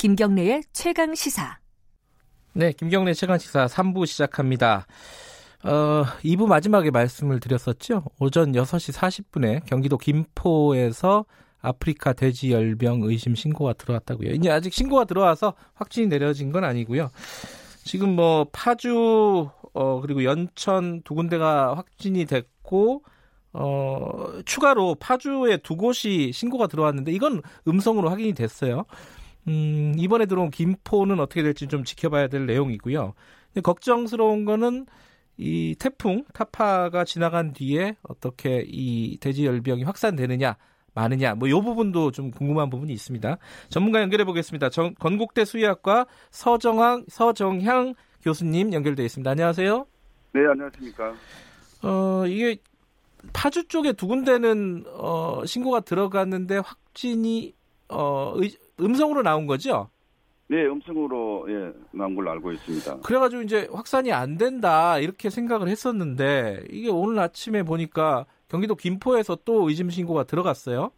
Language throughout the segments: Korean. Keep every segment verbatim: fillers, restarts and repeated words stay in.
김경래의 최강시사. 네, 김경래 최강시사 삼 부 시작합니다. 어, 이 부 마지막에 말씀을 드렸었죠. 오전 여섯 시 사십 분에 경기도 김포에서 아프리카 돼지 열병 의심 신고가 들어왔다고요. 이제 아직 신고가 들어와서 확진이 내려진 건 아니고요. 지금 뭐 파주 어, 그리고 연천 두 군데가 확진이 됐고 어, 추가로 파주에 두 곳이 신고가 들어왔는데 이건 음성으로 확인이 됐어요. 음, 이번에 들어온 김포는 어떻게 될지 좀 지켜봐야 될 내용이고요. 근데 걱정스러운 거는 이 태풍 타파가 지나간 뒤에 어떻게 이 돼지 열병이 확산되느냐 마느냐 뭐 이 부분도 좀 궁금한 부분이 있습니다. 전문가 연결해 보겠습니다. 정, 건국대 수의학과 서정황, 서정향 교수님 연결되어 있습니다. 안녕하세요. 네, 안녕하십니까. 어, 이게 파주 쪽에 두 군데는 어, 신고가 들어갔는데 확진이 어, 의, 음성으로 나온 거죠? 네, 음성으로 예, 나온 걸로 알고 있습니다. 그래가지고 이제 확산이 안 된다 이렇게 생각을 했었는데 이게 오늘 아침에 보니까 경기도 김포에서 또 의심 신고가 들어갔어요.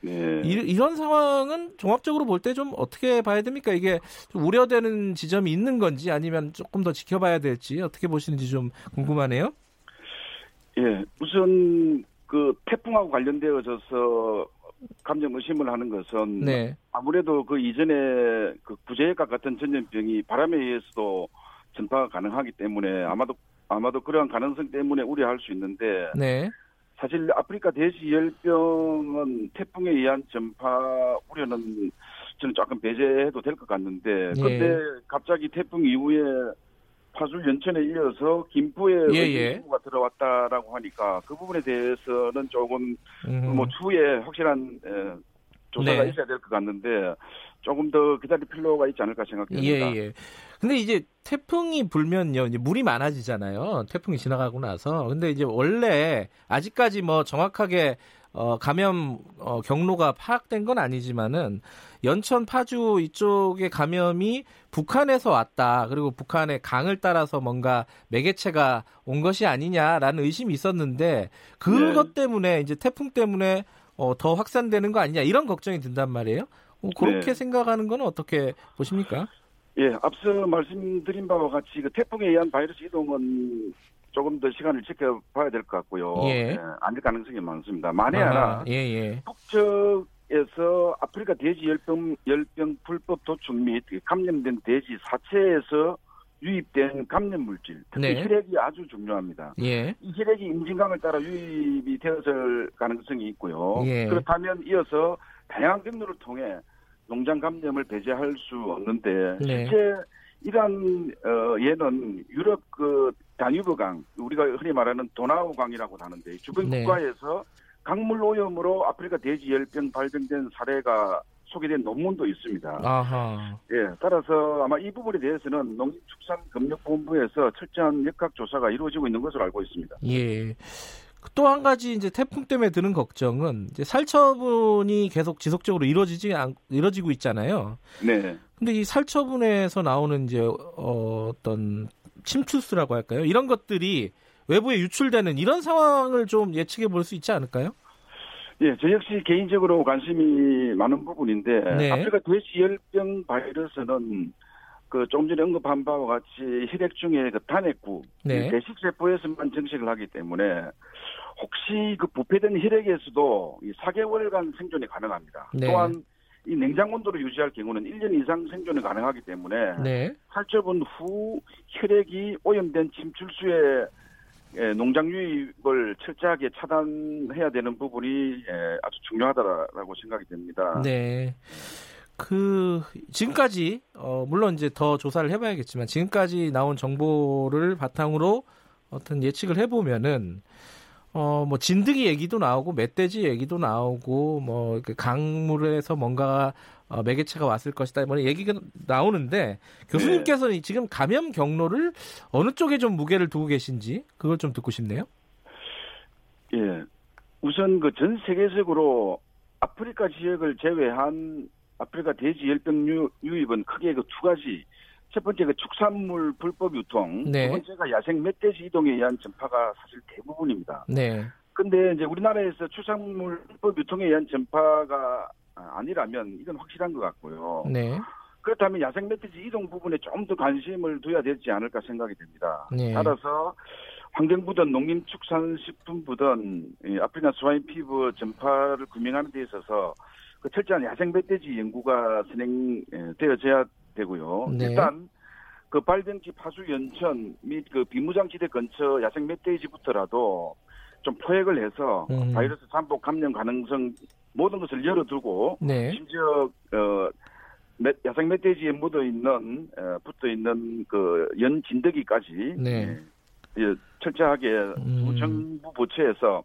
네. 이, 이런 상황은 종합적으로 볼 때 좀 어떻게 봐야 됩니까? 이게 좀 우려되는 지점이 있는 건지 아니면 조금 더 지켜봐야 될지 어떻게 보시는지 좀 궁금하네요. 예, 우선 그 태풍하고 관련되어져서 감정 의심을 하는 것은 네. 아무래도 그 이전에 그 구제역과 같은 전염병이 바람에 의해서도 전파가 가능하기 때문에 아마도 아마도 그러한 가능성 때문에 우려할 수 있는데 네. 사실 아프리카 돼지 열병은 태풍에 의한 전파 우려는 저는 조금 배제해도 될 것 같는데 그런데 예. 갑자기 태풍 이후에 파주 연천에 이어서 김포에 예예. 신고가 들어왔다라고 하니까 그 부분에 대해서는 조금 음. 뭐 추후에 확실한 에, 조사가 네. 있어야 될 것 같는데 조금 더 기다릴 필요가 있지 않을까 생각됩니다. 예예. 근데 이제 태풍이 불면요, 이제 물이 많아지잖아요. 태풍이 지나가고 나서. 근데 이제 원래 아직까지 뭐 정확하게 어, 감염 어, 경로가 파악된 건 아니지만은 연천, 파주 이쪽의 감염이 북한에서 왔다. 그리고 북한의 강을 따라서 뭔가 매개체가 온 것이 아니냐라는 의심이 있었는데 그것 네. 때문에 이제 태풍 때문에 어, 더 확산되는 거 아니냐 이런 걱정이 든단 말이에요. 어, 그렇게 네. 생각하는 건 어떻게 보십니까? 예, 앞서 말씀드린 바와 같이 그 태풍에 의한 바이러스 이동은 조금 더 시간을 지켜봐야 될 것 같고요. 예. 예, 아닐 가능성이 많습니다. 만에 하나 예, 예. 북측에서 아프리카 돼지 열병, 열병 불법 도축 및 감염된 돼지 사체에서 유입된 감염물질, 특히 네. 혈액이 아주 중요합니다. 예. 이 혈액이 임진강을 따라 유입이 되었을 가능성이 있고요. 예. 그렇다면 이어서 다양한 경로를 통해 농장 감염을 배제할 수 없는데 네. 실제 이러한 어, 예는 유럽 그 다뉴브강, 우리가 흔히 말하는 도나우강이라고 하는데 주변 네. 국가에서 강물 오염으로 아프리카 돼지 열병 발병된 사례가 소개된 논문도 있습니다. 아하. 예, 따라서 아마 이 부분에 대해서는 농림축산검역본부에서 철저한 역학 조사가 이루어지고 있는 것으로 알고 있습니다. 예. 또 한 가지 이제 태풍 때문에 드는 걱정은 이제 살처분이 계속 지속적으로 이루어지지 않, 이루어지고 있잖아요. 네. 근데 이 살처분에서 나오는 이제 어, 어떤 침투수라고 할까요? 이런 것들이 외부에 유출되는 이런 상황을 좀 예측해 볼 수 있지 않을까요? 예, 저 역시 개인적으로 관심이 많은 부분인데 네. 아프리카 돼지 열병 바이러스는 그 조금 전에 언급한 바와 같이 혈액 중에 그 단핵구 네. 대식세포에서만 증식을 하기 때문에 혹시 그 부패된 혈액에서도 사 개월간 생존이 가능합니다. 네. 또한 이 냉장 온도를 유지할 경우는 일 년 이상 생존이 가능하기 때문에 네. 살처분 후 혈액이 오염된 침출수에 농장 유입을 철저하게 차단해야 되는 부분이 아주 중요하다라고 생각이 됩니다. 네. 그 지금까지 어, 물론 이제 더 조사를 해봐야겠지만 지금까지 나온 정보를 바탕으로 어떤 예측을 해보면은. 어, 뭐, 진드기 얘기도 나오고, 멧돼지 얘기도 나오고, 뭐, 강물에서 뭔가, 어, 매개체가 왔을 것이다. 뭐, 얘기가 나오는데, 교수님께서는 네. 지금 감염 경로를 어느 쪽에 좀 무게를 두고 계신지, 그걸 좀 듣고 싶네요. 예. 우선 그 전 세계적으로 아프리카 지역을 제외한 아프리카 돼지 열병 유, 유입은 크게 그 두 가지. 첫 번째 그 축산물 불법 유통, 네. 두 번째가 야생 멧돼지 이동에 의한 전파가 사실 대부분입니다. 네. 근데 이제 우리나라에서 축산물 불법 유통에 의한 전파가 아니라면 이건 확실한 것 같고요. 네. 그렇다면 야생 멧돼지 이동 부분에 좀 더 관심을 둬야 되지 않을까 생각이 됩니다. 네. 따라서 환경부든 농림축산식품부든 아프리카 스와인 피버 전파를 규명하는 데 있어서 그 철저한 야생 멧돼지 연구가 진행되어져야 되고요. 네. 일단 그 발병지 파수 연천 및 그 비무장지대 근처 야생 멧돼지부터라도 좀 포획을 해서 음. 바이러스 산복 감염 가능성 모든 것을 열어두고 네. 심지어 어, 야생 멧돼지에 묻어 있는 어, 붙어 있는 그 연 진드기까지 네. 예, 철저하게 음. 정부 부처에서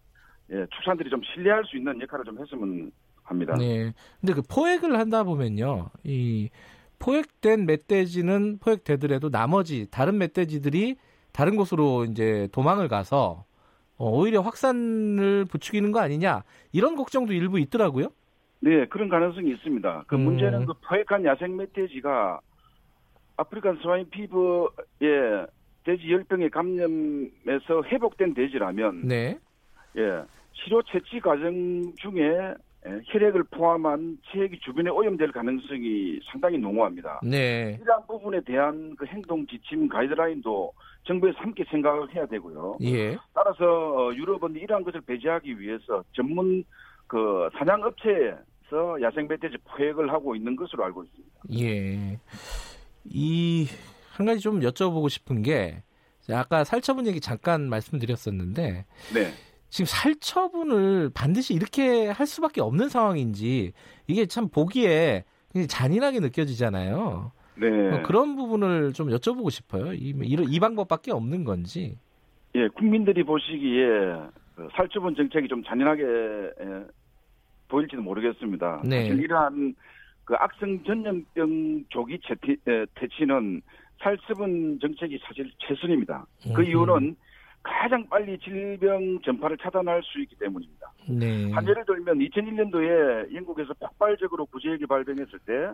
예, 축산들이 좀 신뢰할 수 있는 역할을 좀 했으면 합니다. 네. 근데 그 포획을 한다 보면요, 이 포획된 멧돼지는 포획되더라도 나머지 다른 멧돼지들이 다른 곳으로 이제 도망을 가서 오히려 확산을 부추기는 거 아니냐 이런 걱정도 일부 있더라고요. 네, 그런 가능성이 있습니다. 그 음. 문제는 그 포획한 야생 멧돼지가 아프리카 스와인 피버의 돼지 열병에 감염해서 회복된 돼지라면, 네, 예, 치료 채취 과정 중에 혈액을 포함한 체액이 주변에 오염될 가능성이 상당히 농후합니다. 네. 이러한 부분에 대한 그 행동 지침 가이드라인도 정부에서 함께 생각을 해야 되고요. 예. 따라서 유럽은 이러한 것을 배제하기 위해서 전문 그 사냥업체에서 야생 멧돼지 포획을 하고 있는 것으로 알고 있습니다. 예. 이 한 가지 좀 여쭤보고 싶은 게 아까 살처분 얘기 잠깐 말씀드렸었는데, 네. 지금 살처분을 반드시 이렇게 할 수밖에 없는 상황인지 이게 참 보기에 잔인하게 느껴지잖아요. 네. 뭐 그런 부분을 좀 여쭤보고 싶어요. 이, 이 방법밖에 없는 건지. 예, 국민들이 보시기에 살처분 정책이 좀 잔인하게 보일지는 모르겠습니다. 네. 사실 이러한 그 악성 전염병 조기 채취, 퇴치는 살처분 정책이 사실 최선입니다. 그 음. 이유는 가장 빨리 질병 전파를 차단할 수 있기 때문입니다. 네. 한 예를 들면 이천일 년도에 영국에서 폭발적으로 구제역이 발병했을 때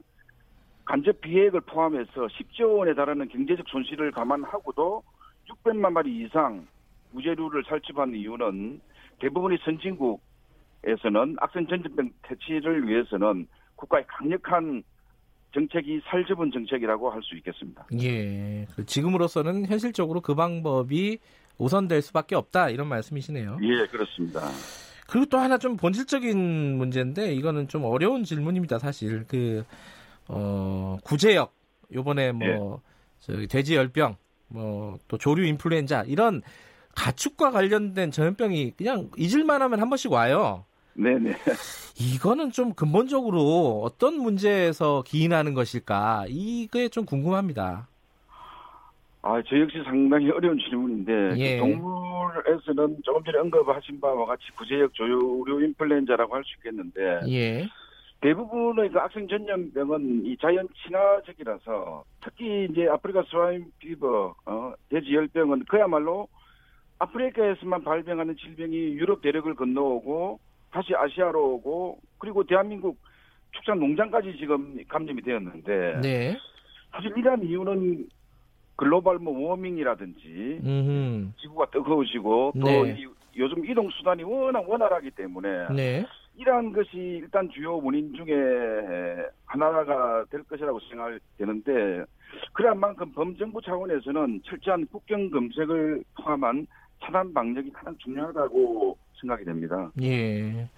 간접 비핵을 포함해서 십조 원에 달하는 경제적 손실을 감안하고도 육백만 마리 이상 구제류를 살집한 이유는 대부분의 선진국에서는 악성 전염병 퇴치를 위해서는 국가의 강력한 정책이 살처분 정책이라고 할 수 있겠습니다. 예. 지금으로서는 현실적으로 그 방법이 우선될 수밖에 없다 이런 말씀이시네요. 예, 그렇습니다. 그리고 또 하나 좀 본질적인 문제인데 이거는 좀 어려운 질문입니다, 사실. 그 어, 구제역 이번에 뭐 예. 돼지 열병, 뭐 또 조류 인플루엔자 이런 가축과 관련된 전염병이 그냥 잊을만 하면 한 번씩 와요. 네네. 이거는 좀 근본적으로 어떤 문제에서 기인하는 것일까? 이게 좀 궁금합니다. 아, 저 역시 상당히 어려운 질문인데 예. 동물에서는 조금 전에 언급하신 바와 같이 구제역 조류 인플루엔자라고 할 수 있겠는데 예. 대부분의 그 악성 전염병은 이 자연 친화적이라서 특히 이제 아프리카 스와인 피버 어, 돼지 열병은 그야말로 아프리카에서만 발병하는 질병이 유럽 대륙을 건너오고 다시 아시아로 오고 그리고 대한민국 축산 농장까지 지금 감염이 되었는데 네. 사실 이러한 이유는 글로벌 워밍이라든지 음흠. 지구가 뜨거워지고 또 네. 이, 요즘 이동 수단이 워낙 원활하기 때문에 네. 이러한 것이 일단 주요 원인 중에 하나가 될 것이라고 생각되는데 그러한 만큼 범정부 차원에서는 철저한 국경 검색을 포함한 차단 방역이 가장 중요하다고 생각이 됩니다. 예.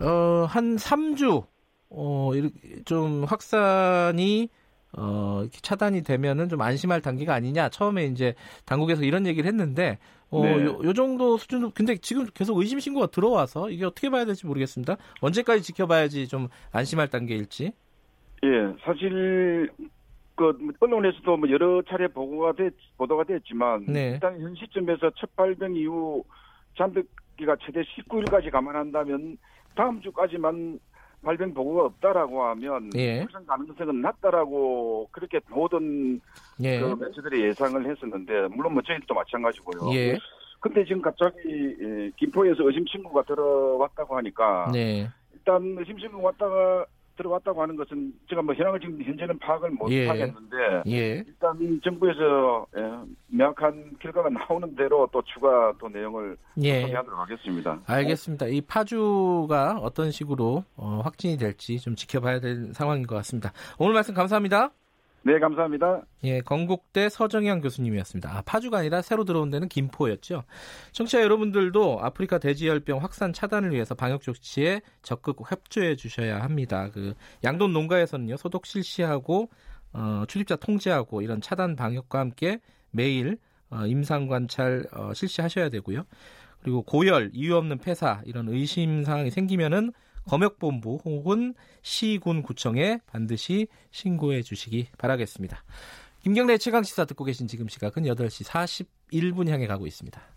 어, 한 삼 주 어, 이렇게 좀 확산이 어, 이렇게 차단이 되면은 좀 안심할 단계가 아니냐. 처음에 이제 당국에서 이런 얘기를 했는데, 어, 네. 요, 요 정도 수준도, 근데 지금 계속 의심신고가 들어와서 이게 어떻게 봐야 될지 모르겠습니다. 언제까지 지켜봐야지 좀 안심할 단계일지. 예, 사실, 그, 언론에서도 뭐 여러 차례 보고가 됐, 보도가 됐지만, 네. 일단 현 시점에서 첫 발병 이후 잠복기가 최대 십구 일까지 감안한다면, 다음 주까지만 발병 보고가 없다라고 하면 예. 확산 가능성은 낮다라고 그렇게 모든 예. 그 매체들이 예상을 했었는데 물론 뭐 저희들도 마찬가지고요. 예. 근데 지금 갑자기 김포에서 의심 신고가 들어왔다고 하니까 네. 일단 의심 신고 왔다가 들어왔다고 하는 것은 제가 뭐 현황을 지금 현재는 파악을 못 예. 하겠는데 예. 일단 정부에서 예, 명확한 결과가 나오는 대로 또 추가 또 내용을 예. 소개하도록 하겠습니다. 알겠습니다. 이 파주가 어떤 식으로 어, 확진이 될지 좀 지켜봐야 될 상황인 것 같습니다. 오늘 말씀 감사합니다. 네, 감사합니다. 예, 건국대 서정향 교수님이었습니다. 아, 파주가 아니라 새로 들어온 데는 김포였죠. 청취자 여러분들도 아프리카 돼지 열병 확산 차단을 위해서 방역 조치에 적극 협조해 주셔야 합니다. 그 양돈 농가에서는요, 소독 실시하고 어, 출입자 통제하고 이런 차단 방역과 함께 매일 어, 임상 관찰 어, 실시하셔야 되고요. 그리고 고열, 이유 없는 폐사 이런 의심 사항이 생기면은 검역본부 혹은 시군구청에 반드시 신고해 주시기 바라겠습니다. 김경래 최강시사 듣고 계신 지금 시각은 여덟 시 사십일 분 향해 가고 있습니다.